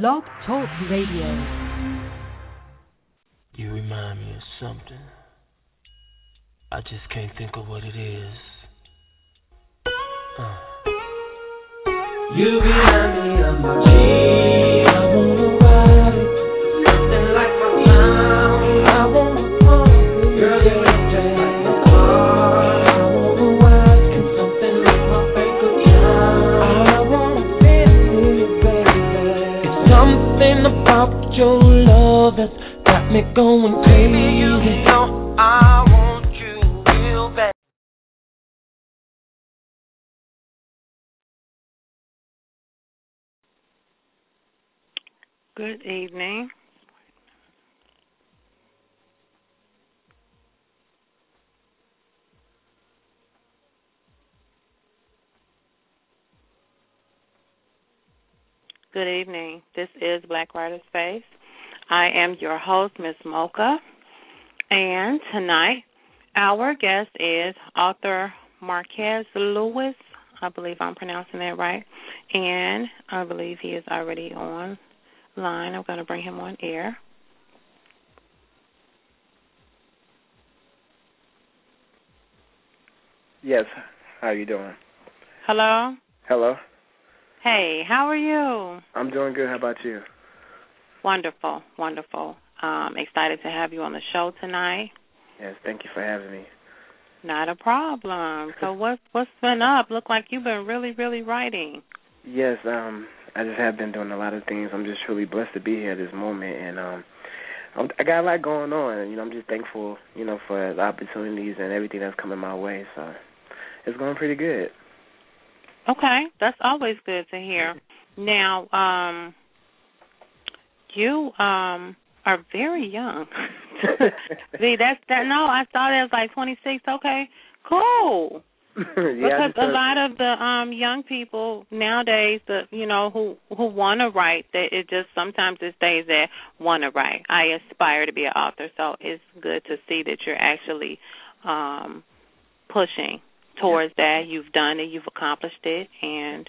Blog Talk Radio. You remind me of something. I just can't think of what it is. You remind me of my dream. I wanna ride it. Nothing like my time. I wanna fall. Girl, you your love has got me going crazy. Baby, you know I want you real bad. Good evening. Good evening. This is Black Writers Space. I am your host, Ms. Mocha, and tonight our guest is author Marquise Lewis. I believe I'm pronouncing that right, and I believe he is already online. I'm going to bring him on air. Yes. How are you doing? Hello? Hello. Hey, how are you? I'm doing good. How about you? Wonderful, wonderful. Excited to have you on the show tonight. Yes, thank you for having me. Not a problem. So what's been up? Look like you've been really, really writing. Yes, I just have been doing a lot of things. I'm just really blessed to be here at this moment, and I got a lot going on. You know, I'm just thankful, you know, for the opportunities and everything that's coming my way. So it's going pretty good. Okay, that's always good to hear. Now, you are very young. See, no, I saw that it was like 26. Okay, cool. Yeah, because a lot of the young people nowadays, who want to write, that it just sometimes it stays at want to write. I aspire to be an author, so it's good to see that you're actually pushing towards that. You've done it, you've accomplished it, and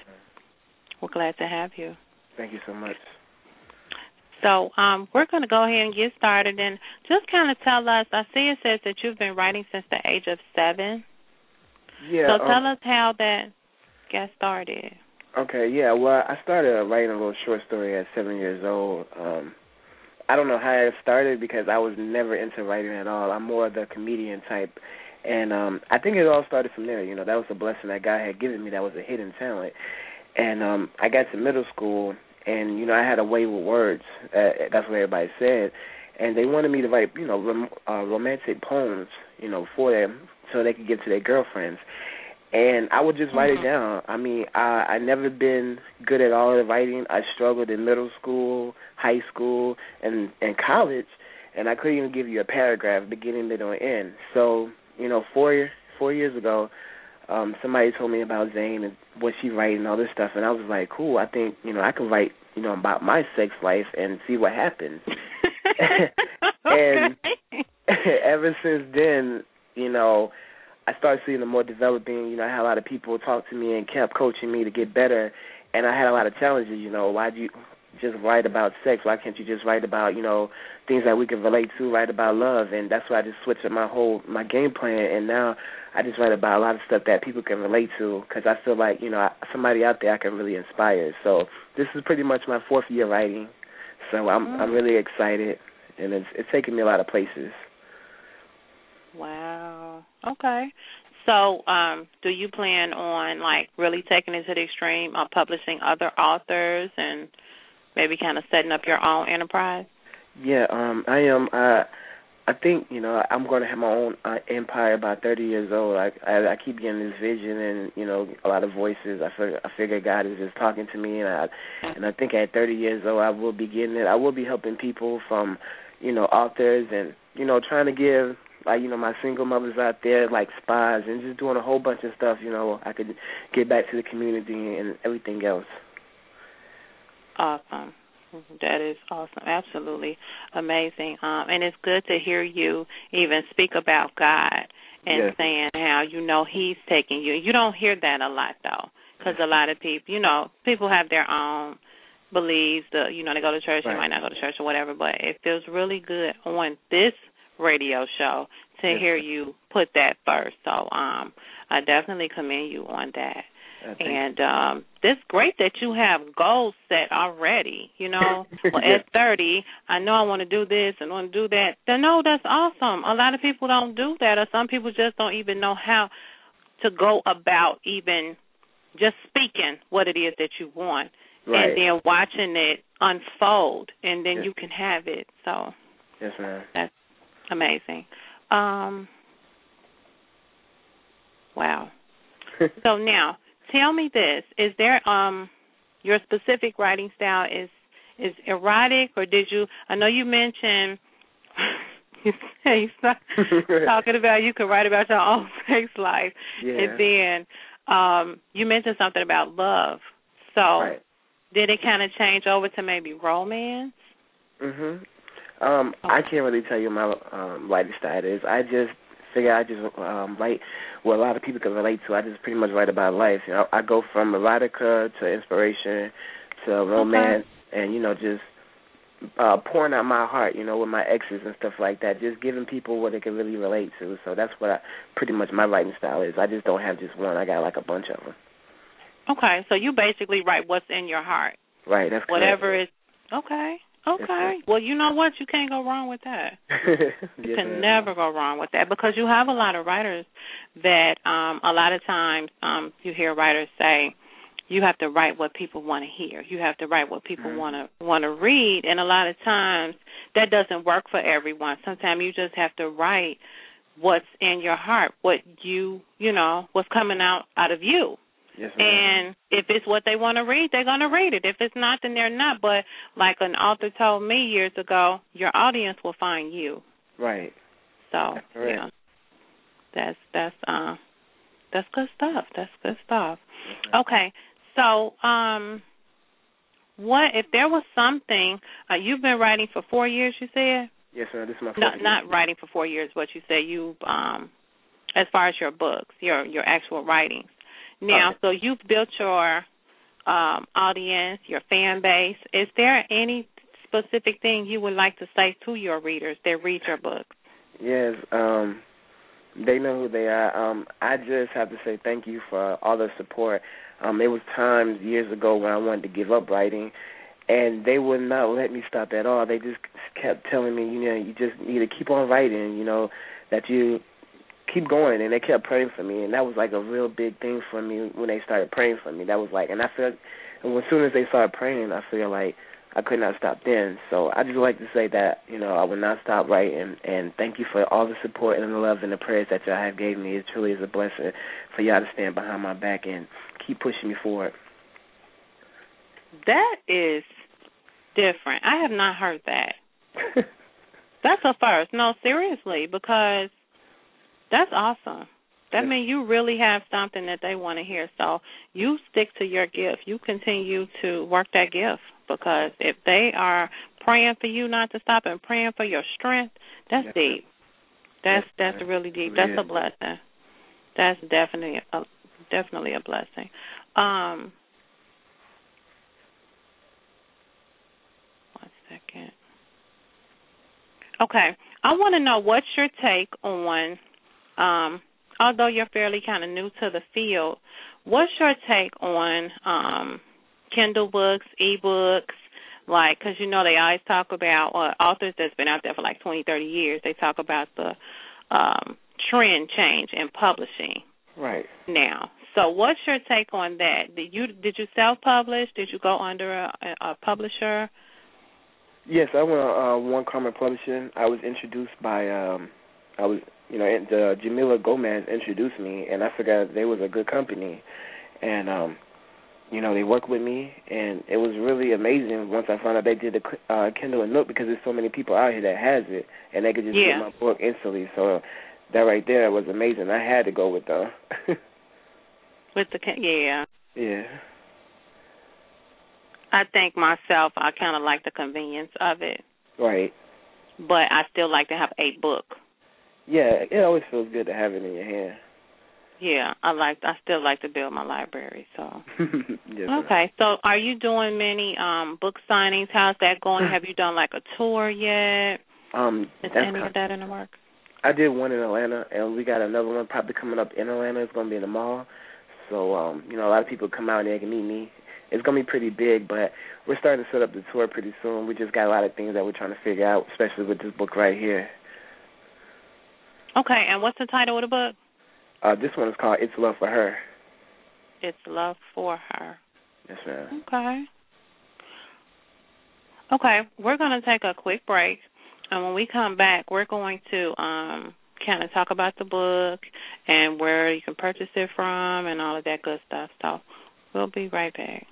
we're glad to have you. Thank you so much. So we're going to go ahead and get started, and just kind of tell us, I see it says that you've been writing since the age of 7. Yeah. So tell us how that got started. Okay, yeah, well, I started writing a little short story at 7 years old. I don't know how it started because I was never into writing at all. I'm more of the comedian type. And I think it all started from there. You know, that was a blessing that God had given me. That was a hidden talent. And I got to middle school, and, you know, I had a way with words. That's what everybody said. And they wanted me to write, you know, romantic poems, you know, for them so they could give to their girlfriends. And I would just write it down. I mean, I never been good at all at writing. I struggled in middle school, high school, and college, and I couldn't even give you a paragraph, beginning, middle, and end. So, you know, four years ago, somebody told me about Zane and what she writing and all this stuff, and I was like, cool, I think, you know, I can write, you know, about my sex life and see what happens. And ever since then, you know, I started seeing the more developing, you know, I had a lot of people talk to me and kept coaching me to get better, and I had a lot of challenges, you know, why do you just write about sex? Why can't you just write about, you know, things that we can relate to, write about love? And that's why I just switched up my game plan, and now I just write about a lot of stuff that people can relate to, because I feel like, you know, somebody out there I can really inspire. So this is pretty much my 4th year writing, so I'm really excited, and it's taken me a lot of places. Wow. Okay. So do you plan on, like, really taking it to the extreme, publishing other authors and maybe kind of setting up your own enterprise? Yeah, I am. I think, you know, I'm going to have my own empire by 30 years old. I keep getting this vision and, you know, a lot of voices. I figure God is just talking to me, and I think at 30 years old I will be getting it. I will be helping people from, you know, authors and, you know, trying to give, like, you know, my single mothers out there, like spas, and just doing a whole bunch of stuff, you know, I could get back to the community and everything else. Awesome. That is awesome. Absolutely amazing. And it's good to hear you even speak about God and saying how, you know, he's taking you. You don't hear that a lot, though, because a lot of people, you know, people have their own believes, they go to church, right. They might not go to church or whatever, but it feels really good on this radio show to hear you put that first. So I definitely commend you on that. And it's great that you have goals set already, Well, at 30, I know I want to do this and want to do that. No, that's awesome. A lot of people don't do that, or some people just don't even know how to go about even just speaking what it is that you want, right. And then watching it unfold, and then you can have it. So yes, ma'am. That's amazing. Wow. So now, tell me this, is there your specific writing style is erotic, or did you, I know you mentioned, you talking about you could write about your own sex life, and then you mentioned something about love. So did it kind of change over to maybe romance? I can't really tell you my writing style is. I just write what a lot of people can relate to. I just pretty much write about life. I go from erotica to inspiration to romance and, just pouring out my heart, with my exes and stuff like that, just giving people what they can really relate to. So that's what pretty much my writing style is. I just don't have just one. I got like a bunch of them. Okay, so you basically write what's in your heart. Right, that's whatever is. Okay. Okay. Well, you know what? You can't go wrong with that. You can never go wrong with that, because you have a lot of writers that a lot of times you hear writers say, you have to write what people want to hear. You have to write what people want to read. And a lot of times that doesn't work for everyone. Sometimes you just have to write what's in your heart, what what's coming out of you. Yes, and if it's what they want to read, they're going to read it. If it's not, then they're not. But like an author told me years ago, your audience will find you. Right. So, that's good stuff. That's good stuff. Okay. So what if there was something, you've been writing for 4 years, you said? Yes, sir. This is my 4 years. Not writing for 4 years, but you said you, as far as your books, your actual writings. Now, so you've built your audience, your fan base. Is there any specific thing you would like to say to your readers that read your books? Yes, they know who they are. I just have to say thank you for all the support. There was times years ago when I wanted to give up writing, and they would not let me stop at all. They just kept telling me, you just need to keep on writing, that you keep going, and they kept praying for me, and that was like a real big thing for me when they started praying for me. That was like, and I feel, and as soon as they started praying, I feel like I could not stop then. So I just like to say that, I would not stop writing, and thank you for all the support and the love and the prayers that y'all have gave me. It truly is a blessing for y'all to stand behind my back and keep pushing me forward. That is different. I have not heard that. That's a first. No, seriously, because that's awesome. That means you really have something that they want to hear. So you stick to your gift. You continue to work that gift, because if they are praying for you not to stop and praying for your strength, that's deep. That's really deep. That's a blessing. That's definitely a blessing. One second. Okay. I want to know what's your take on... although you're fairly kind of new to the field, what's your take on Kindle books, e-books? Like, because they always talk about authors that's been out there for like 20, 30 years. They talk about the trend change in publishing right now. So, what's your take on that? Did you self-publish? Did you go under a publisher? Yes, I went on One Karma Publishing. I was introduced by Jamila Gomez introduced me, and I forgot they was a good company. And, they worked with me, and it was really amazing once I found out they did the Kindle and Nook, because there's so many people out here that has it, and they could just get my book instantly. So that right there was amazing. I had to go with them. Yeah. I think myself, I kind of like the convenience of it. Right. But I still like to have a book. Yeah, it always feels good to have it in your hand. Yeah, I still like to build my library. So yes, okay. So are you doing many book signings? How's that going? Have you done like a tour yet? Is any of that in the work? I did one in Atlanta, and we got another one probably coming up in Atlanta. It's going to be in the mall. So a lot of people come out and they can meet me. It's going to be pretty big, but we're starting to set up the tour pretty soon. We just got a lot of things that we're trying to figure out, especially with this book right here. Okay, and what's the title of the book? This one is called It's Love for Her. It's Love for Her. Yes, ma'am. Okay. Okay, we're going to take a quick break, and when we come back, we're going to kind of talk about the book and where you can purchase it from and all of that good stuff. So we'll be right back.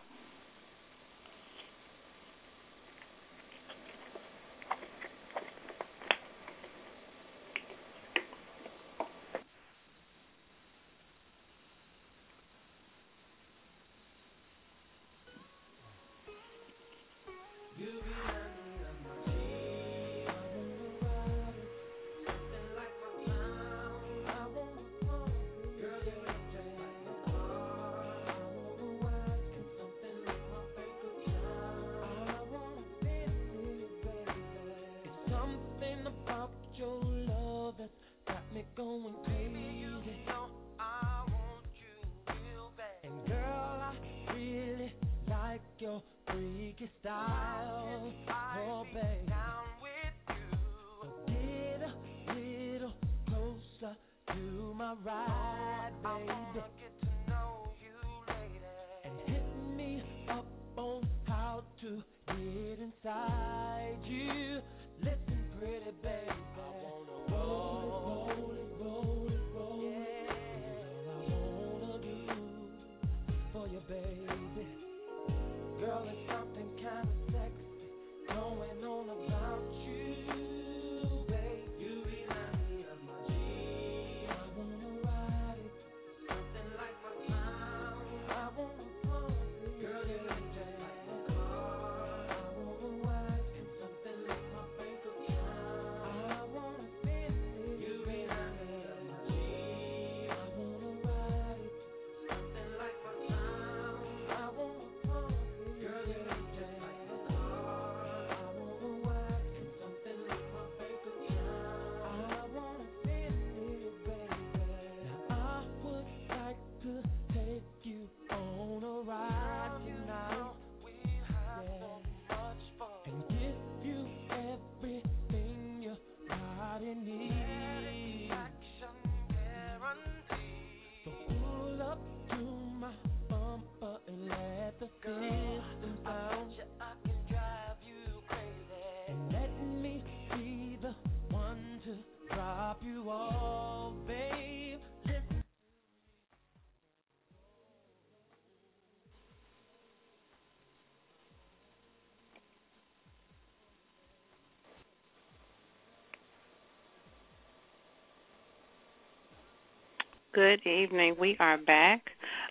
Good evening. We are back.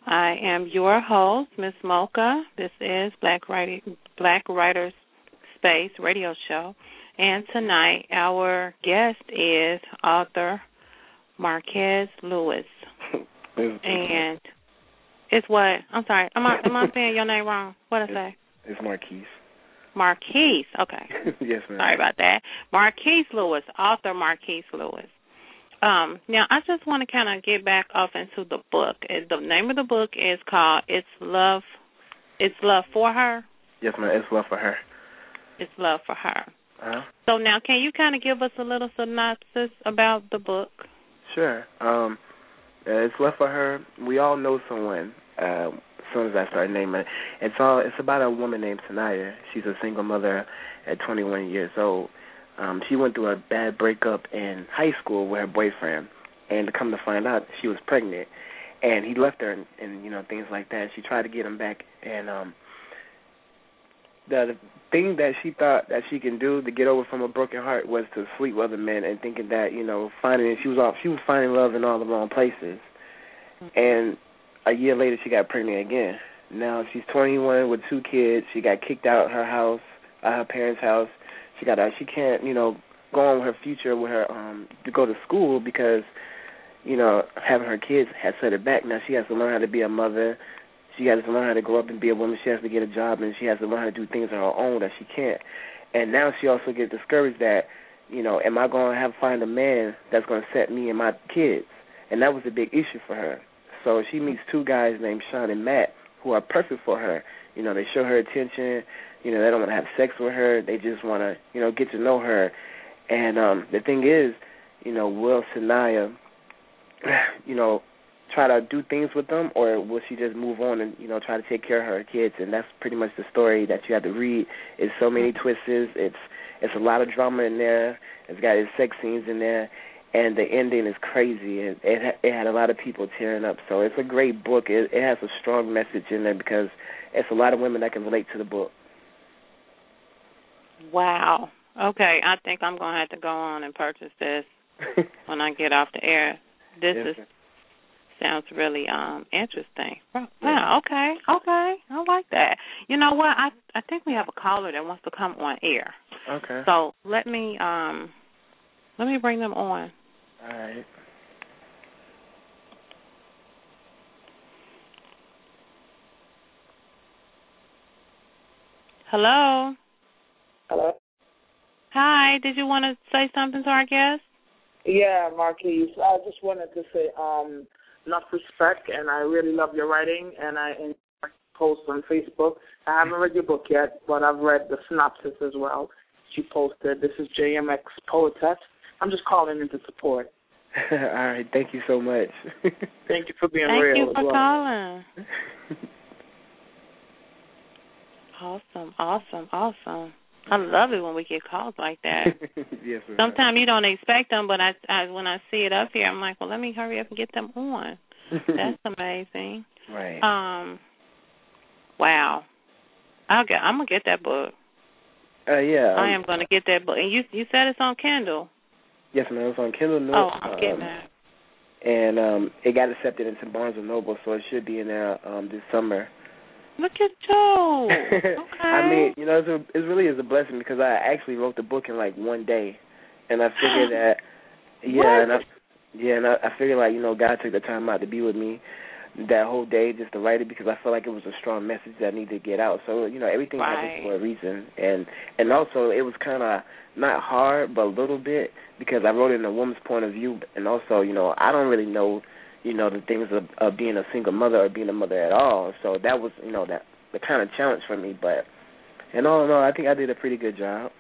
I am your host, Ms. Mocha. This is Black Writers Space radio show. And tonight our guest is author Marquise Lewis. And it's what? I'm sorry. Am I saying your name wrong? What did I say? It's Marquise. Marquise. Okay. Yes, ma'am. Sorry about that. Marquise Lewis, author Marquise Lewis. Now, I just want to kind of get back off into the book. The name of the book is called It's Love for Her? Yes, ma'am. It's Love for Her. It's Love for Her. Uh-huh. So now, can you kind of give us a little synopsis about the book? Sure. It's Love for Her. We all know someone as soon as I start naming it. It's about a woman named Sanaya. She's a single mother at 21 years old. She went through a bad breakup in high school with her boyfriend, and to come to find out, she was pregnant, and he left her, and things like that. She tried to get him back, and the thing that she thought that she can do to get over from a broken heart was to sleep with other men, and thinking that she was finding love in all the wrong places. And a year later, she got pregnant again. Now she's 21 with 2 kids. She got kicked out of her house, her parents' house. She can't, go on with her future with her to go to school because you know, having her kids has set her back. Now she has to learn how to be a mother. She has to learn how to grow up and be a woman. She has to get a job, and she has to learn how to do things on her own that she can't. And now she also gets discouraged that, you know, am I going to find a man that's going to set me and my kids? And that was a big issue for her. So she meets two guys named Sean and Matt who are perfect for her. You know, they show her attention. You know, they don't want to have sex with her. They just want to, you know, get to know her. And the thing is, you know, will Sanaya, you know, try to do things with them, or will she just move on and, you know, try to take care of her kids? And that's pretty much the story that you have to read. It's so many twists. It's a lot of drama in there. It's got its sex scenes in there. And the ending is crazy. It had a lot of people tearing up. So it's a great book. It has a strong message in there because it's a lot of women that can relate to the book. Wow. Okay. I think I'm going to have to go on and purchase this when I get off the air. This sounds really interesting. Wow. Okay. Okay. I like that. You know what? I think we have a caller that wants to come on air. Okay. So let me bring them on. All right. Hello? Hello? Hi, did you want to say something to our guest? Yeah, Marquise. I just wanted to say enough respect, and I really love your writing, and I enjoy your posts on Facebook. I haven't read your book yet, but I've read the synopsis as well she posted. This is JMX Poetess. I'm just calling in to support. All right. Thank you so much. Thank you for being real. Thank you for calling. Awesome, awesome, awesome. I love it when we get calls like that. Yes, sometimes you don't expect them, but I when I see it up here, I'm like, well, let me hurry up and get them on. That's amazing. Right. Wow. I'm going to get that book. Yeah. I am going to get that book. And you said it's on Kindle. Yes, ma'am. It's on Kindle, Nook. Oh, I'm getting that. And it got accepted into Barnes and Noble, so it should be in there this summer. Look at you. Okay. I mean, you know, it really is a blessing because I actually wrote the book in like one day, and I figured that, and I figured like, you know, God took the time out to be with me that whole day just to write it because I felt like it was a strong message that I needed to get out. So, you know, everything happens for a reason. And also it was kind of not hard, but a little bit because I wrote it in a woman's point of view. And also, you know, I don't really know, you know, the things of being a single mother or being a mother at all. So that was, you know, that the kind of challenge for me. But, and all in all, I think I did a pretty good job.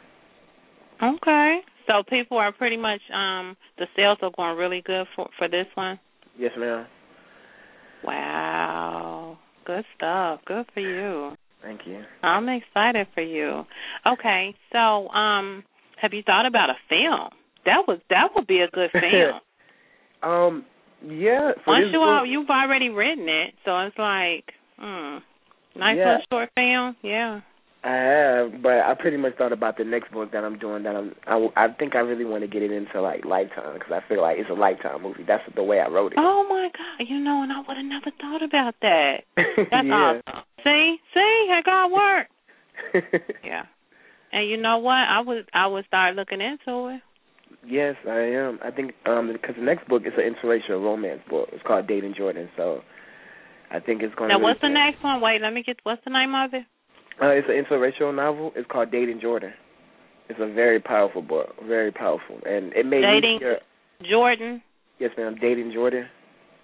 Okay. So people are pretty much, the sales are going really good for this one? Yes, ma'am. Wow. Good stuff. Good for you. Thank you. I'm excited for you. Okay. So have you thought about a film? That would be a good film. Yeah. You've already written it, so it's like, nice little short film. Yeah. I have, but I pretty much thought about the next book that I'm doing that I think I really want to get it into, like, Lifetime because I feel like it's a Lifetime movie. That's the way I wrote it. Oh, my God. You know, and I would have never thought about that. That's awesome. See how God works. Yeah. And you know what? I would start looking into it. Yes, I am. I think because the next book is an interracial romance book. It's called Dating Jordan, so I think it's going to... Now, what's the next one? Wait, let me get... What's the name of it? It's an interracial novel. It's called Dating Jordan. It's a very powerful book, very powerful. And it made Dating Jordan? Yes, ma'am, Dating Jordan.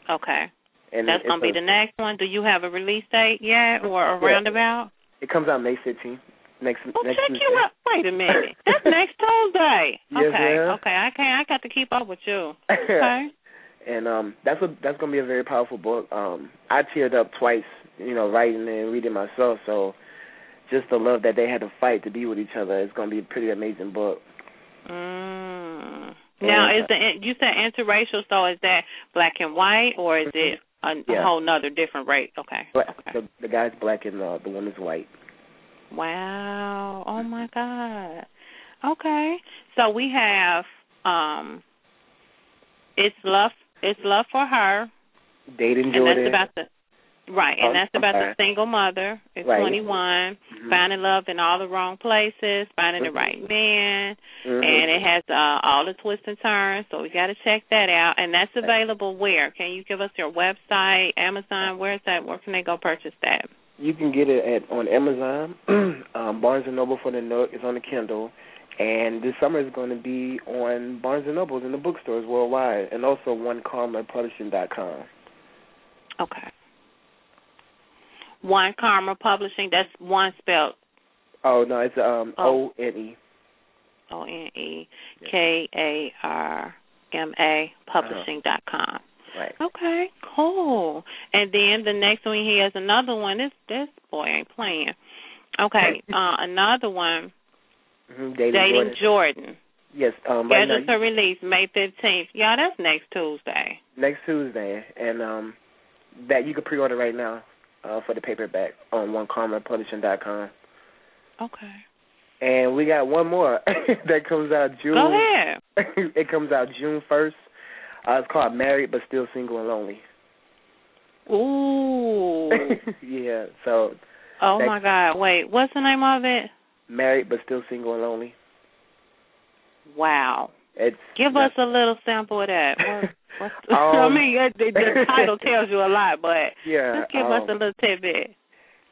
Okay. And that's going to be the next one. Do you have a release date yet or a roundabout? It comes out May 15th. Next check Tuesday. You out. Wait a minute. That's next Tuesday. Okay. Yes, ma'am. Okay. I got to keep up with you. Okay. And that's going to be a very powerful book. I teared up twice, you know, writing and reading myself. So just the love that they had to fight to be with each other. It's going to be a pretty amazing book. Now, you said interracial. So is that black and white, or is it a whole nother different race? Okay. The guy's black and the woman's white. Wow. Oh, my God. Okay. So we have It's Love for Her. Dating Jordan. And that's about Right, and that's about the single mother at 21, finding love in all the wrong places, finding the right man, and it has all the twists and turns, so we got to check that out. And that's available where? Can you give us your website, Amazon? Where is that? Where can they go purchase that? You can get it on Amazon, Barnes and Noble for the Nook. It's on the Kindle. And this summer is going to be on Barnes and Nobles and the bookstores worldwide, and also One Karma Publishing.com. Okay. One Karma Publishing. That's one spelled. Oh no, it's O-N-E. O-N-E K-A-R-M-A Publishing.com. Right. Okay, cool. And then the next one, he has another one. This boy ain't playing. Okay, another one. Dating Jordan. Yes. Right now, a release May 15th. Y'all, that's next Tuesday. Next Tuesday, and that you can pre-order right now for the paperback on OneKarmaPublishing.com. Okay. And we got one more that comes out June. Go ahead. It comes out June 1st. It's called Married But Still Single and Lonely. Ooh. Yeah. So. Oh my God! Wait, what's the name of it? Married But Still Single and Lonely. Wow. Give us a little sample of that. I mean, the title tells you a lot, but just give us a little tidbit.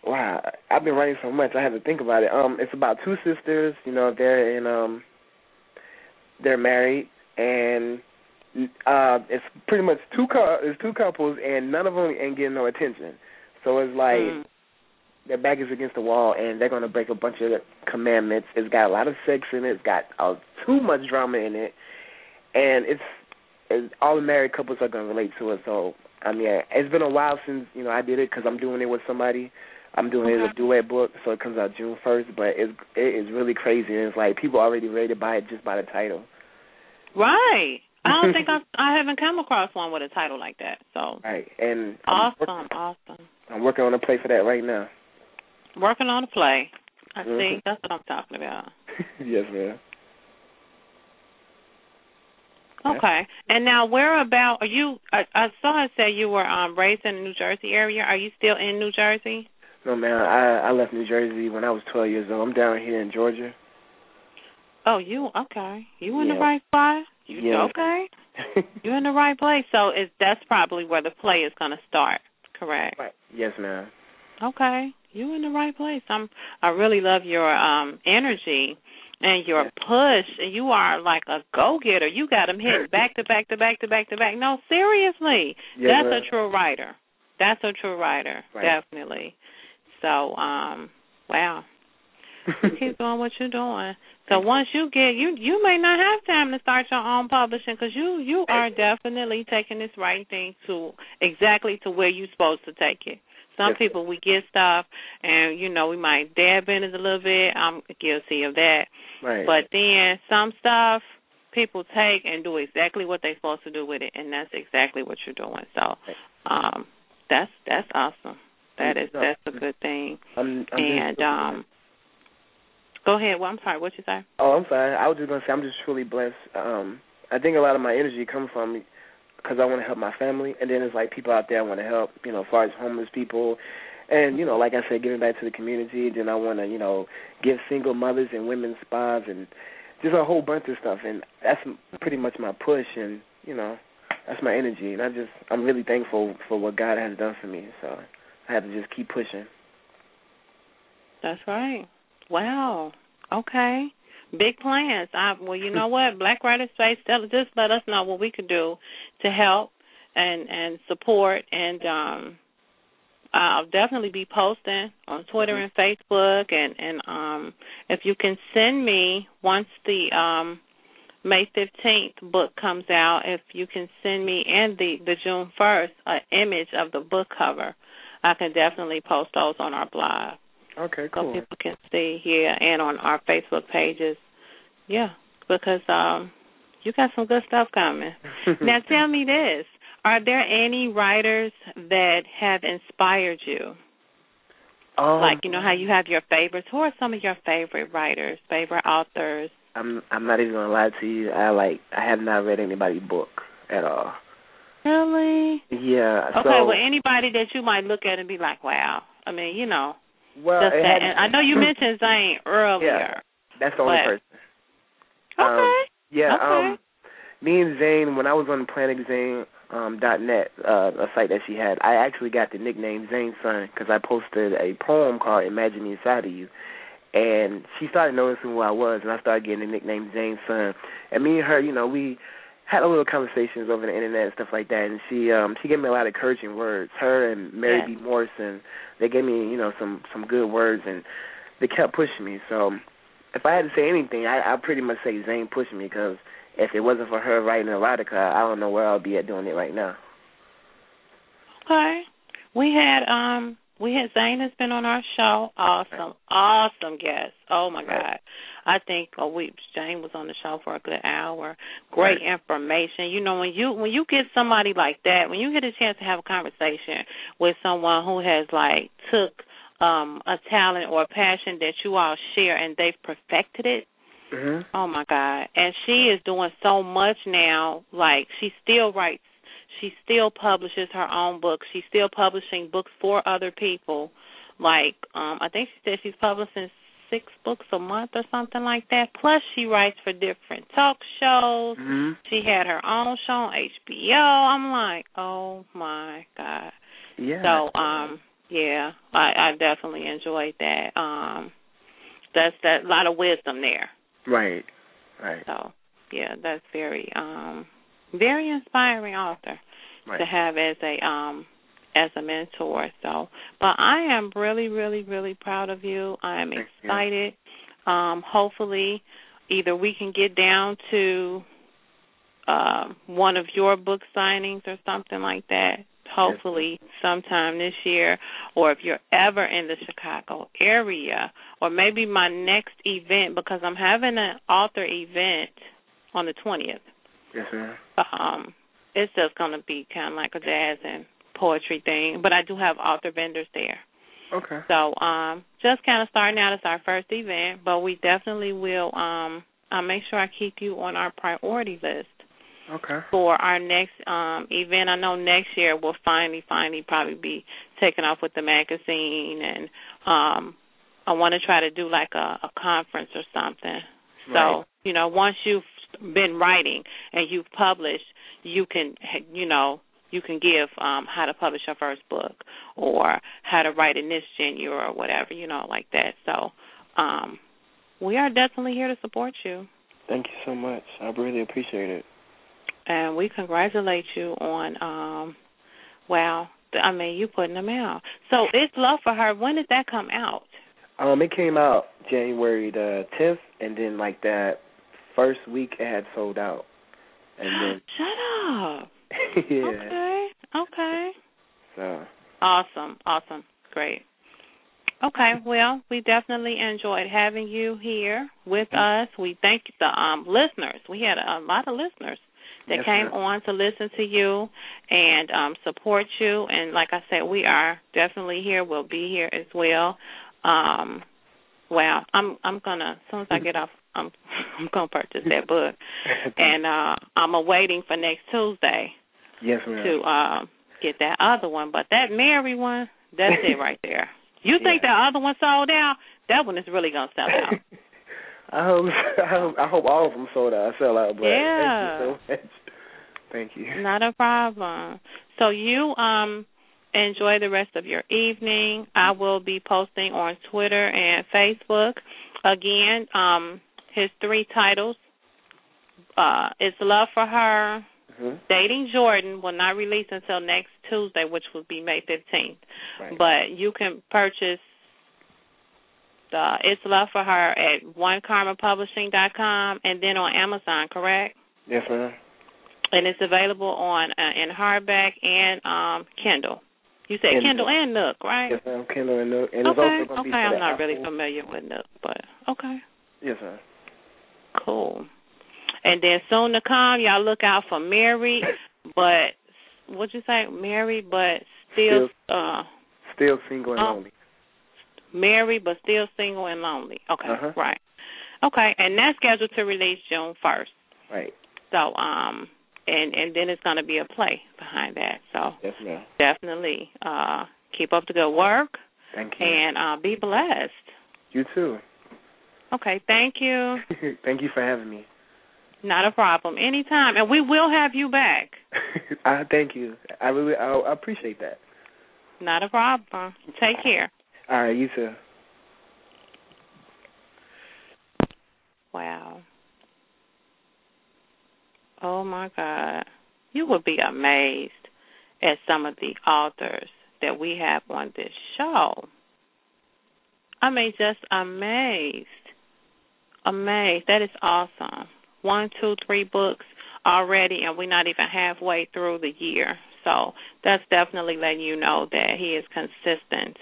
Wow. I've been writing so much, I had to think about it. It's about two sisters. You know, they're married, and it's pretty much two couples, and none of them ain't getting no attention. So it's like... Their back is against the wall, and they're going to break a bunch of commandments. It's got a lot of sex in it. It's got too much drama in it. And it's all the married couples are going to relate to it. So, I mean, it's been a while since, you know, I did it because I'm doing it with somebody. I'm doing it as a duet book, so it comes out June 1st. But it is really crazy. And it's like people already ready to buy it just by the title. Right. I don't think I haven't come across one with a title like that. So right. And awesome. I'm working on a play for that right now. Working on a play. I see. That's what I'm talking about. Yes, ma'am. Okay. And now, whereabout are you? I saw it say you were raised in the New Jersey area. Are you still in New Jersey? No, ma'am. I left New Jersey when I was 12 years old. I'm down here in Georgia. Oh, you? Okay. You in the right spot? Okay. You're in the right place. So that's probably where the play is going to start, correct? Right. Yes, ma'am. Okay. You're in the right place. I really love your energy and your push. And you are like a go-getter. You got them hitting back to back to back to back to back. No, seriously. Yes, that's a true writer. That's a true writer, definitely. So, wow. Keep doing what you're doing. So once you get, you may not have time to start your own publishing because you are definitely taking this writing thing exactly to where you're supposed to take it. Some people, we get stuff, and, you know, we might dab in it a little bit. I'm guilty of that. Right. But then some stuff people take and do exactly what they're supposed to do with it, and that's exactly what you're doing. So that's awesome. That's a good thing. Go ahead. Well, I'm sorry. What'd you say? Oh, I'm sorry. I was just going to say I'm just truly blessed. I think a lot of my energy comes from because I want to help my family, and then it's like people out there I want to help, you know, as far as homeless people. And, you know, like I said, giving back to the community. Then I want to, you know, give single mothers and women spas and just a whole bunch of stuff. And that's pretty much my push, and, you know, that's my energy. And I'm really thankful for what God has done for me. So I have to just keep pushing. That's right. Wow. Okay. Big plans. Well, you know what? Black Writers Space, just let us know what we could do to help and support. And I'll definitely be posting on Twitter and Facebook. And if you can send me, once the May 15th book comes out, if you can send me and the June 1st an image of the book cover, I can definitely post those on our blog. Okay, cool. So people can see here and on our Facebook pages. Yeah, because you got some good stuff coming. Now tell me this. Are there any writers that have inspired you? Like, you know how you have your favorites. Who are some of your favorite writers, favorite authors? I'm not even going to lie to you. I have not read anybody's book at all. Really? Yeah. Okay, so, well, anybody that you might look at and be like, wow. I mean, you know. Well, just that. And I know you mentioned Zane earlier. Yeah, that's the only person. Okay. Yeah. Okay. Me and Zane, when I was on PlanicZane.net, a site that she had, I actually got the nickname Zane's son because I posted a poem called Imagine Me Inside of You. And she started noticing who I was, and I started getting the nickname Zane's son. And me and her, you know, we had a little conversations over the internet and stuff like that. And she gave me a lot of encouraging words. Her and Mary B. Morrison, they gave me, you know, some good words, and they kept pushing me. So if I had to say anything, I'd pretty much say Zane pushed me, because if it wasn't for her writing erotica, I don't know where I'll be at doing it right now. Okay. We had Zane has been on our show. Awesome guest. Oh, my God. I think Zane was on the show for a good hour. Great information. You know, when you get somebody like that, when you get a chance to have a conversation with someone who has, like, took a talent or a passion that you all share and they've perfected it, mm-hmm. Oh, my God. And she is doing so much now. Like, she still writes. She still publishes her own books. She's still publishing books for other people. Like, I think she said she's publishing 6 books a month or something like that. Plus, she writes for different talk shows. Mm-hmm. She had her own show on HBO. I'm like, oh, my God. Yeah. So, I definitely enjoyed that. That's that lot of wisdom there. Right. So, yeah, that's very... very inspiring author to have as a mentor. So, but I am really, really, really proud of you. I am excited. Hopefully, either we can get down to one of your book signings or something like that. Hopefully, sometime this year, or if you're ever in the Chicago area, or maybe my next event, because I'm having an author event on the 20th. Yes, ma'am. It's just going to be kind of like a jazz and poetry thing, but I do have author vendors there. Okay. So just kind of starting out, it's our first event, but we definitely will I'll make sure I keep you on our priority list. Okay. For our next event. I know next year we'll finally probably be taking off with the magazine, and I want to try to do like a conference or something. Right. So, you know, once you've been writing and you've published, you can give how to publish your first book, or how to write in this genre, or whatever, you know, like that. So we are definitely here to support you. Thank you so much. I really appreciate it. And we congratulate you on you putting them out. So It's Love for Her, when did that come out? It came out January the 10th, and then like that first week it had sold out. And then shut up. Yeah. Okay. So awesome. Great. Okay, well, we definitely enjoyed having you here with us. We thank the listeners. We had a lot of listeners that came on to listen to you and support you. And like I said, we are definitely here. We'll be here as well. I'm gonna, as soon as I get off, I'm gonna purchase that book, and I'm awaiting for next Tuesday. Yes, ma'am. To get that other one, but that Mary one, that's it right there. You think that other one sold out? That one is really gonna sell out. I hope all of them sell out. But thank you so much. Thank you. Not a problem. So you enjoy the rest of your evening. I will be posting on Twitter and Facebook. Again, his 3 titles, It's Love for Her, mm-hmm. Dating Jordan, will not release until next Tuesday, which will be May 15th. Right. But you can purchase It's Love for Her at onekarmapublishing.com and then on Amazon, correct? Yes, ma'am. And it's available on in hardback and Kindle. You said Kindle and Nook, right? Yes, ma'am, Kindle and Nook. And it's also I'm not really familiar with Nook, but okay. Yes, sir. Cool. And then soon to come, y'all look out for Married, but what'd you say? Married, but still single and lonely. Married, but still single and lonely. Okay, right. Okay, and that's scheduled to release June 1st. Right. So and then it's going to be a play behind that. So definitely keep up the good work. Thank you. And be blessed. You too. Okay, thank you. Thank you for having me. Not a problem. Anytime. And we will have you back. Thank you. I appreciate that. Not a problem. Take care. All right, you too. Wow. Oh, my God. You will be amazed at some of the authors that we have on this show. I mean, just amazed. Amazed. That is awesome. 1, 2, 3 books already, and we're not even halfway through the year. So that's definitely letting you know that he is consistent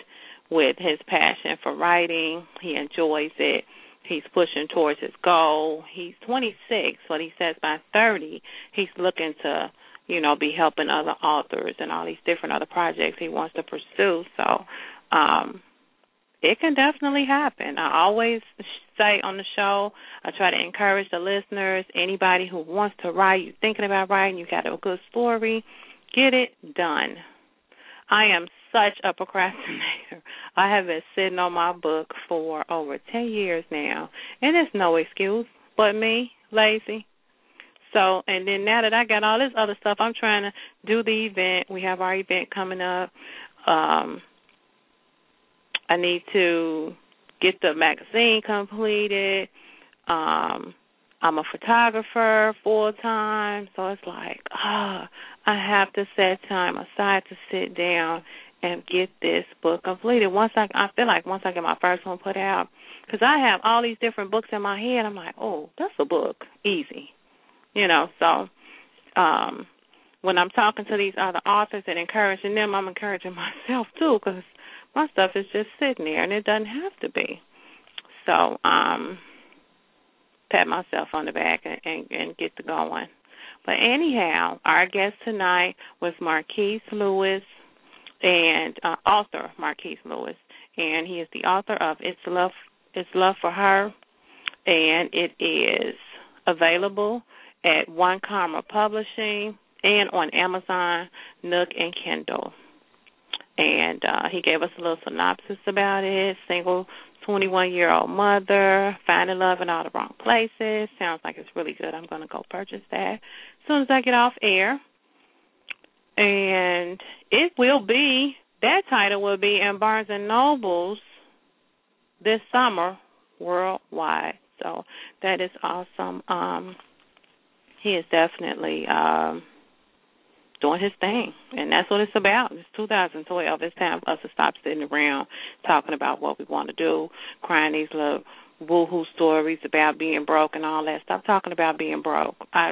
with his passion for writing. He enjoys it. He's pushing towards his goal. He's 26, but he says by 30, he's looking to, you know, be helping other authors and all these different other projects he wants to pursue. So it can definitely happen. I always say on the show, I try to encourage the listeners, anybody who wants to write, you're thinking about writing, you got a good story, get it done. I am such a procrastinator. I have been sitting on my book for over 10 years now, and there's no excuse but me, lazy. So, and then now that I got all this other stuff, I'm trying to do the event. We have our event coming up. I need to get the magazine completed. I'm a photographer full-time, so it's like, I have to set time aside to sit down and get this book completed. I feel like once I get my first one put out, because I have all these different books in my head, I'm like, oh, that's a book, easy. You know, so when I'm talking to these other authors and encouraging them, I'm encouraging myself too, because my stuff is just sitting there, and it doesn't have to be. So pat myself on the back and get to going. But anyhow, our guest tonight was Marquise Lewis, and author Marquise Lewis, and he is the author of It's Love for Her, and it is available at One Karma Publishing and on Amazon, Nook, and Kindle. And he gave us a little synopsis about it. Single 21-year-old mother, finding love in all the wrong places. Sounds like it's really good. I'm going to go purchase that as soon as I get off air. And it will be, that title will be in Barnes and Noble's this summer worldwide. So that is awesome. He is definitely doing his thing, and that's what it's about. It's 2012. It's time for us to stop sitting around talking about what we want to do, crying these little woo-hoo stories about being broke and all that. Stop talking about being broke. I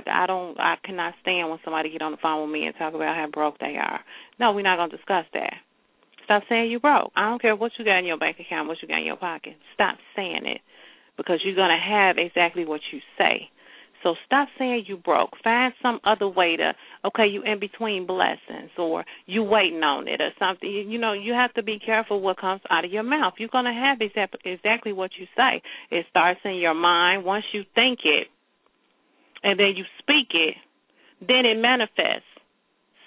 cannot stand when somebody get on the phone with me and talk about how broke they are. No, we're not going to discuss that. Stop saying you broke. I don't care what you got in your bank account, what you got in your pocket. Stop saying it, because you're going to have exactly what you say. So stop saying you broke. Find some other way to, okay, you in between blessings, or you waiting on it or something. You know, you have to be careful what comes out of your mouth. You're going to have exactly what you say. It starts in your mind. Once you think it and then you speak it, then it manifests.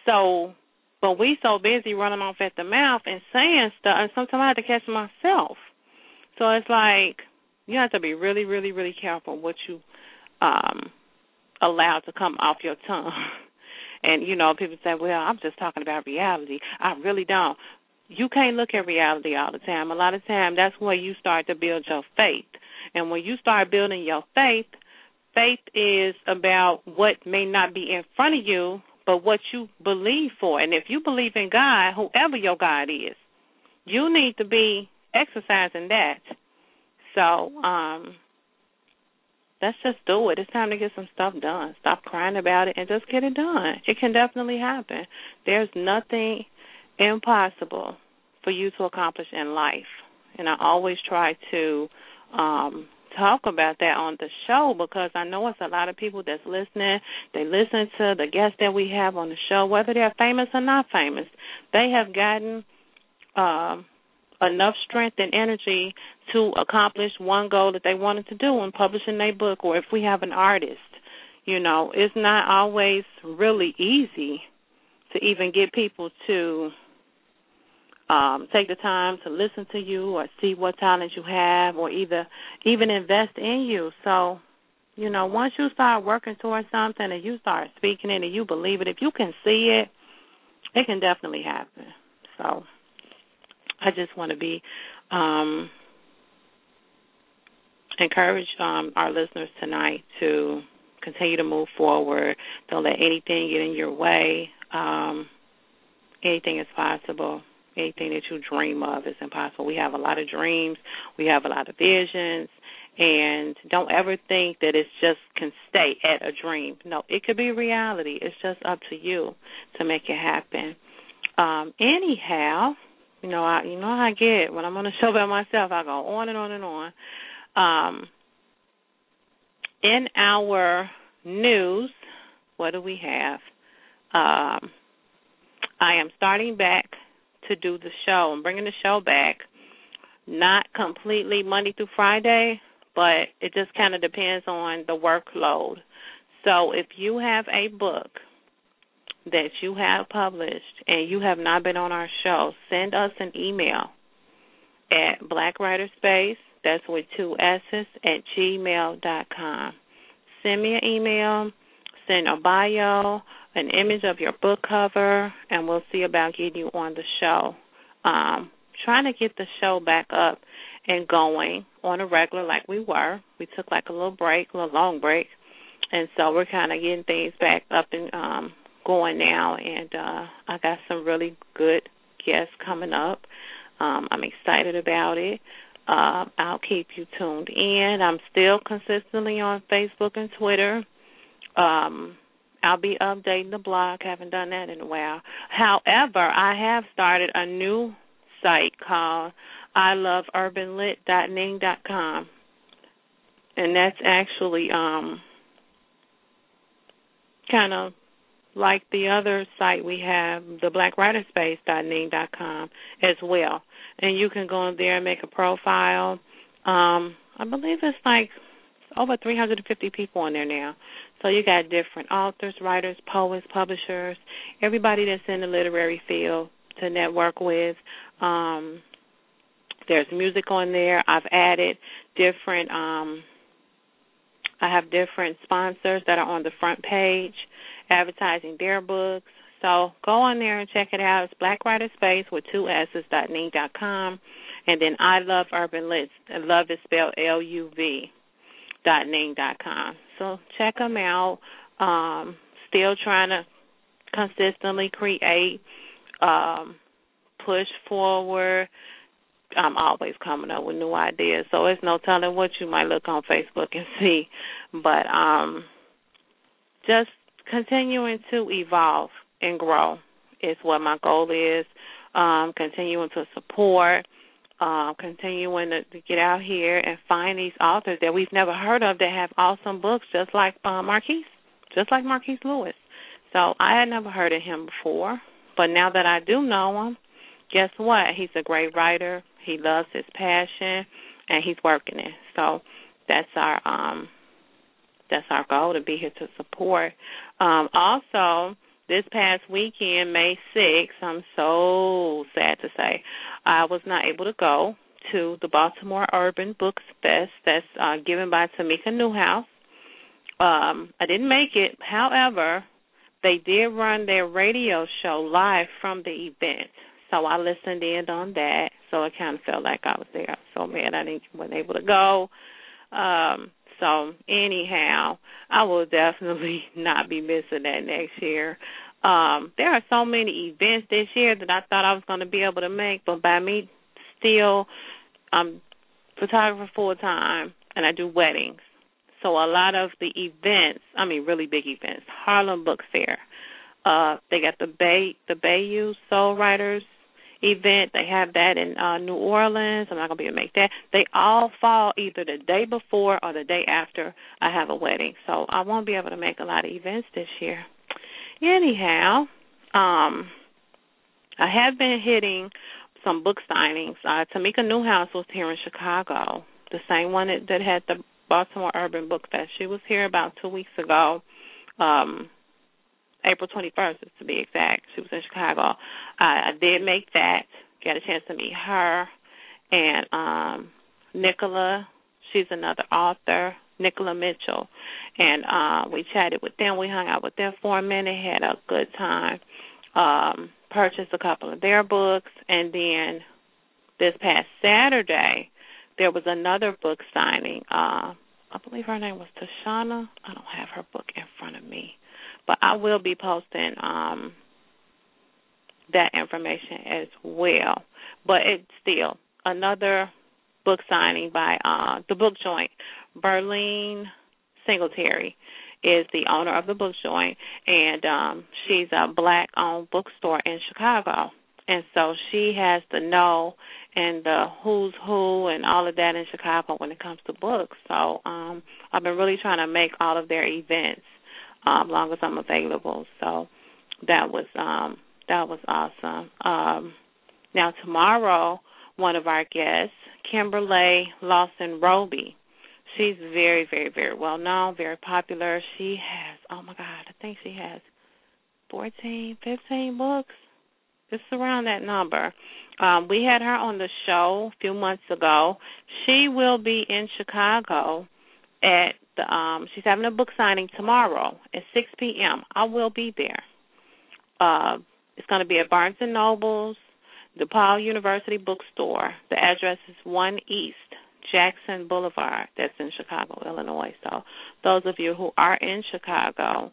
So, but we so busy running off at the mouth and saying stuff, and sometimes I have to catch myself. So it's like you have to be really, really, really careful what you allowed to come off your tongue. And, you know, people say, well, I'm just talking about reality. I really don't. You can't look at reality all the time. A lot of time, that's where you start to build your faith. And when you start building your faith, faith is about what may not be in front of you, but what you believe for. And if you believe in God, whoever your God is, you need to be exercising that. So, let's just do it. It's time to get some stuff done. Stop crying about it and just get it done. It can definitely happen. There's nothing impossible for you to accomplish in life. And I always try to talk about that on the show, because I know it's a lot of people that's listening. They listen to the guests that we have on the show, whether they're famous or not famous. They have gotten enough strength and energy to accomplish one goal that they wanted to do in publishing their book, or if we have an artist, You know, it's not always really easy to even get people to take the time to listen to you or see what talent you have or even invest in you. So, you know, once you start working towards something and you start speaking it and you believe it, if you can see it, it can definitely happen. So I just want to be encourage our listeners tonight to continue to move forward. Don't let anything get in your way. Anything is possible. Anything that you dream of is impossible. We have a lot of dreams. We have a lot of visions. And don't ever think that it just can stay at a dream. No, it could be reality. It's just up to you to make it happen. Anyhow, you know how I get. When I'm on a show by myself, I go on and on and on. In our news, what do we have? I am starting back to do the show. I'm bringing the show back, not completely Monday through Friday, but it just kind of depends on the workload. So if you have a book that you have published and you have not been on our show, send us an email at Black Writers Space, that's with 2 S's, at gmail.com. Send me an email, send a bio, an image of your book cover, and we'll see about getting you on the show. Trying to get the show back up and going on a regular like we were. We took like a little break, a little long break, and so we're kind of getting things back up and going now. And I got some really good guests coming up. I'm excited about it. I'll keep you tuned in. I'm still consistently on Facebook and Twitter. I'll be updating the blog. I haven't done that in a while. However, I have started a new site called iloveurbanlit.ning.com, and that's actually kind of like the other site we have, the blackwriterspace.ning.com as well. And you can go in there and make a profile. I believe it's like over 350 people on there now. So you got different authors, writers, poets, publishers, everybody that's in the literary field to network with. There's music on there. I've added different I have different sponsors that are on the front page advertising their books. So go on there and check it out. It's Black Writer Space with 2 S's.ning.com, and then I Love Urban Lit. Love is spelled LUV.ning.com. So check them out. Still trying to consistently create, push forward. I'm always coming up with new ideas, so it's no telling what you might look on Facebook and see. But just continuing to evolve and grow is what my goal is. Continuing to support, continuing to get out here and find these authors that we've never heard of that have awesome books, just like Marquise Lewis. So I had never heard of him before, but now that I do know him, guess what? He's a great writer. He loves his passion, and he's working it. So that's our goal, to be here to support. Also, this past weekend, May 6th, I'm so sad to say, I was not able to go to the Baltimore Urban Books Fest that's given by Tamika Newhouse. I didn't make it. However, they did run their radio show live from the event. So I listened in on that, so it kind of felt like I was there. I was so mad I wasn't able to go. So anyhow, I will definitely not be missing that next year. There are so many events this year that I thought I was going to be able to make, but by me still, I'm photographer full-time, and I do weddings. So a lot of the events, I mean really big events, Harlem Book Fair, they got the Bayou Soul Writers event. They have that in New Orleans. I'm not going to be able to make that. They all fall either the day before or the day after I have a wedding. So I won't be able to make a lot of events this year. Anyhow, I have been hitting some book signings. Tamika Newhouse was here in Chicago, the same one that had the Baltimore Urban Book Fest. She was here about 2 weeks ago, April 21st to be exact. She was in Chicago. I did make that, got a chance to meet her, and Nicola, she's another author, Nicola Mitchell, and we chatted with them. We hung out with them for a minute, had a good time, purchased a couple of their books, and then this past Saturday, there was another book signing. I believe her name was Tashana. I don't have her book in front of me, but I will be posting that information as well. But it's still another book signing by the Book Joint. Berlene Singletary is the owner of the Book Joint, and she's a Black-owned bookstore in Chicago. And so she has the know and the who's who and all of that in Chicago when it comes to books. So I've been really trying to make all of their events long as I'm available. So that was awesome. Now tomorrow, one of our guests, Kimberly Lawson-Roby, she's very, very, very well known, very popular. She has, oh, my God, I think she has 14, 15 books. It's around that number. We had her on the show a few months ago. She will be in Chicago at the. She's having a book signing tomorrow at 6 p.m. I will be there. It's going to be at Barnes and Noble's, DePaul University Bookstore. The address is 1 East Jackson Boulevard. That's in Chicago, Illinois. So those of you who are in Chicago,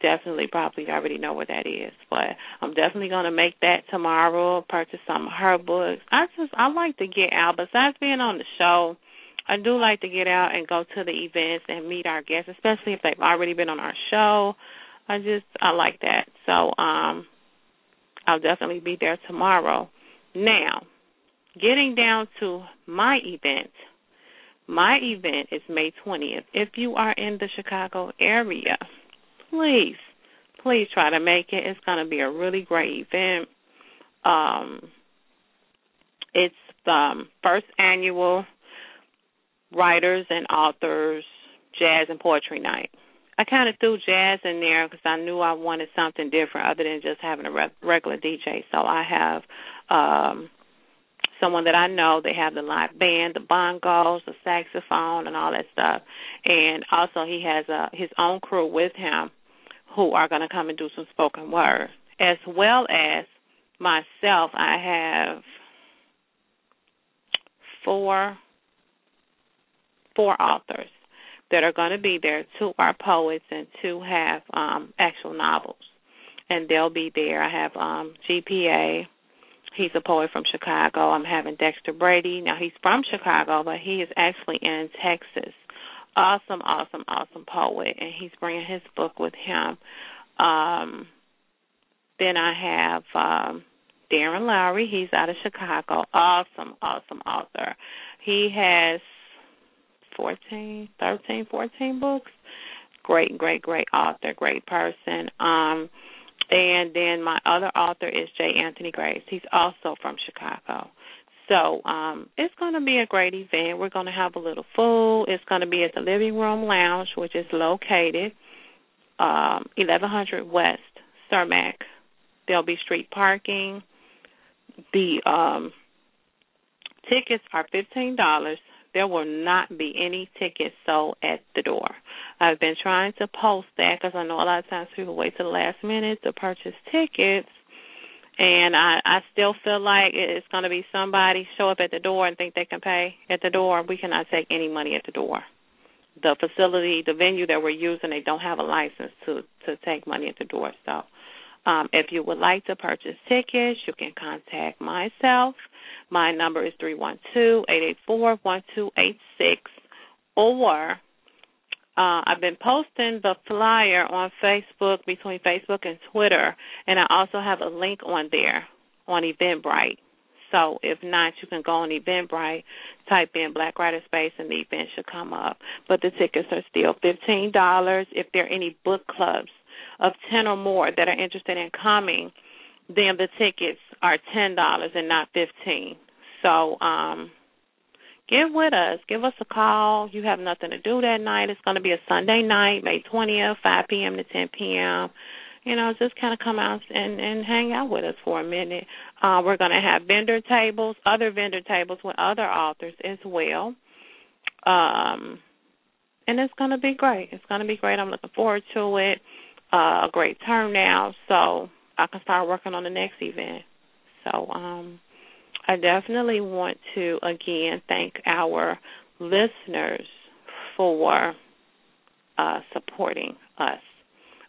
definitely probably already know where that is, but I'm definitely going to make that tomorrow, purchase some of her books. I like to get out. Besides being on the show, I do like to get out and go to the events and meet our guests, especially if they've already been on our show. I like that. So I'll definitely be there tomorrow. Now, getting down to my event. My event is May 20th. If you are in the Chicago area, Please try to make it. It's going to be a really great event. It's the first annual Writers and Authors Jazz and Poetry Night. I kind of threw jazz in there because I knew I wanted something different other than just having a regular DJ. So I have someone that I know. They have the live band, the bongos, the saxophone, and all that stuff. And also he has his own crew with him who are going to come and do some spoken word. As well as myself, I have four authors that are going to be there. Two are poets and two have actual novels. And they'll be there. I have GPA. He's a poet from Chicago. I'm having Dexter Brady. Now, he's from Chicago, but he is actually in Texas. Awesome, awesome, awesome poet, and he's bringing his book with him. Then I have Darren Lowry. He's out of Chicago. Awesome, awesome author. He has 14 books. Great, great, great author, great person. And then my other author is Jay Anthony Grace. He's also from Chicago. So it's going to be a great event. We're going to have a little food. It's going to be at the Living Room Lounge, which is located 1100 West Cermak. There'll be street parking. The tickets are $15. There will not be any tickets sold at the door. I've been trying to post that because I know a lot of times people wait to the last minute to purchase tickets, and I still feel like it's going to be somebody show up at the door and think they can pay at the door. We cannot take any money at the door. The facility, the venue that we're using, they don't have a license to take money at the door. So if you would like to purchase tickets, you can contact myself. My number is 312-884-1286, or I've been posting the flyer on Facebook, between Facebook and Twitter, and I also have a link on there on Eventbrite. So if not, you can go on Eventbrite, type in Black Writers Space, and the event should come up. But the tickets are still $15. If there are any book clubs of 10 or more that are interested in coming, then the tickets are $10 and not $15. So get with us. Give us a call. You have nothing to do that night. It's going to be a Sunday night, May 20th, 5 p.m. to 10 p.m. You know, just kind of come out and hang out with us for a minute. We're going to have vendor tables, other vendor tables with other authors as well. And it's going to be great. It's going to be great. I'm looking forward to it. A great turnout, so I can start working on the next event. So I definitely want to, again, thank our listeners for supporting us.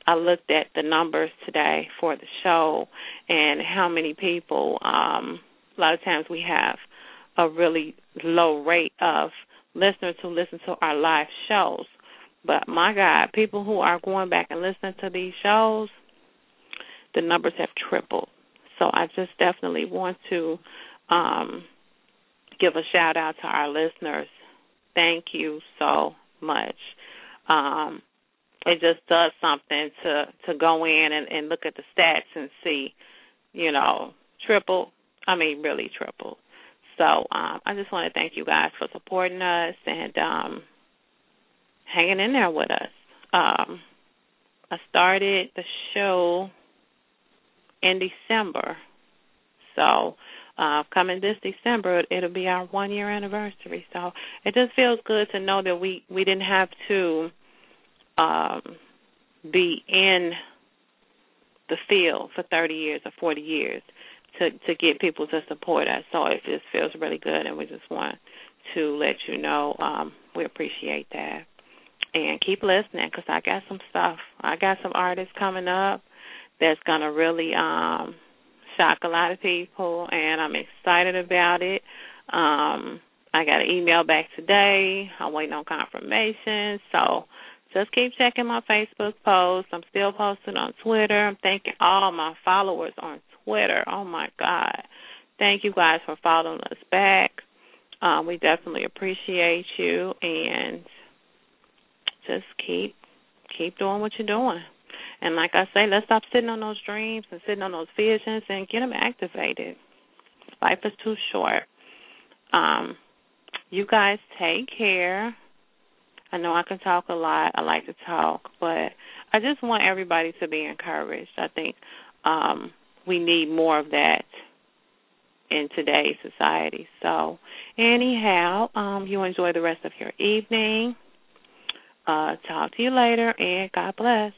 I looked at the numbers today for the show and how many people, a lot of times we have a really low rate of listeners who listen to our live shows. But, my God, people who are going back and listening to these shows, the numbers have tripled. So I just definitely want to give a shout-out to our listeners. Thank you so much. It just does something to go in and look at the stats and see, you know, triple. I mean, really triple. So I just want to thank you guys for supporting us and hanging in there with us. I started the show in December. So coming this December, it'll be our one-year anniversary. So it just feels good to know that we didn't have to be in the field for 30 years or 40 years to get people to support us. So it just feels really good, and we just want to let you know we appreciate that. And keep listening, because I got some stuff. I got some artists coming up that's going to really shock a lot of people, and I'm excited about it. I got an email back today. I'm waiting on confirmation. So just keep checking my Facebook posts. I'm still posting on Twitter. I'm thanking all my followers on Twitter. Oh, my God. Thank you guys for following us back. We definitely appreciate you, and just keep doing what you're doing. And like I say, let's stop sitting on those dreams and sitting on those visions and get them activated. Life is too short. You guys take care. I know I can talk a lot. I like to talk. But I just want everybody to be encouraged. I think we need more of that in today's society. So anyhow, you enjoy the rest of your evening. Talk to you later, and God bless.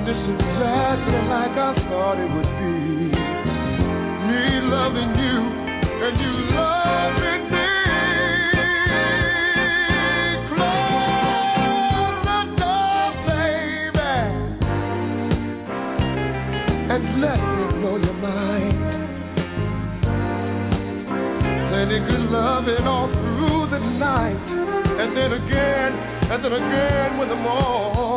and this is exactly like I thought it would be. Me loving you and you loving me. Close the door, baby, and let me blow your mind. Sending good loving all through the night, and then again, when the morning.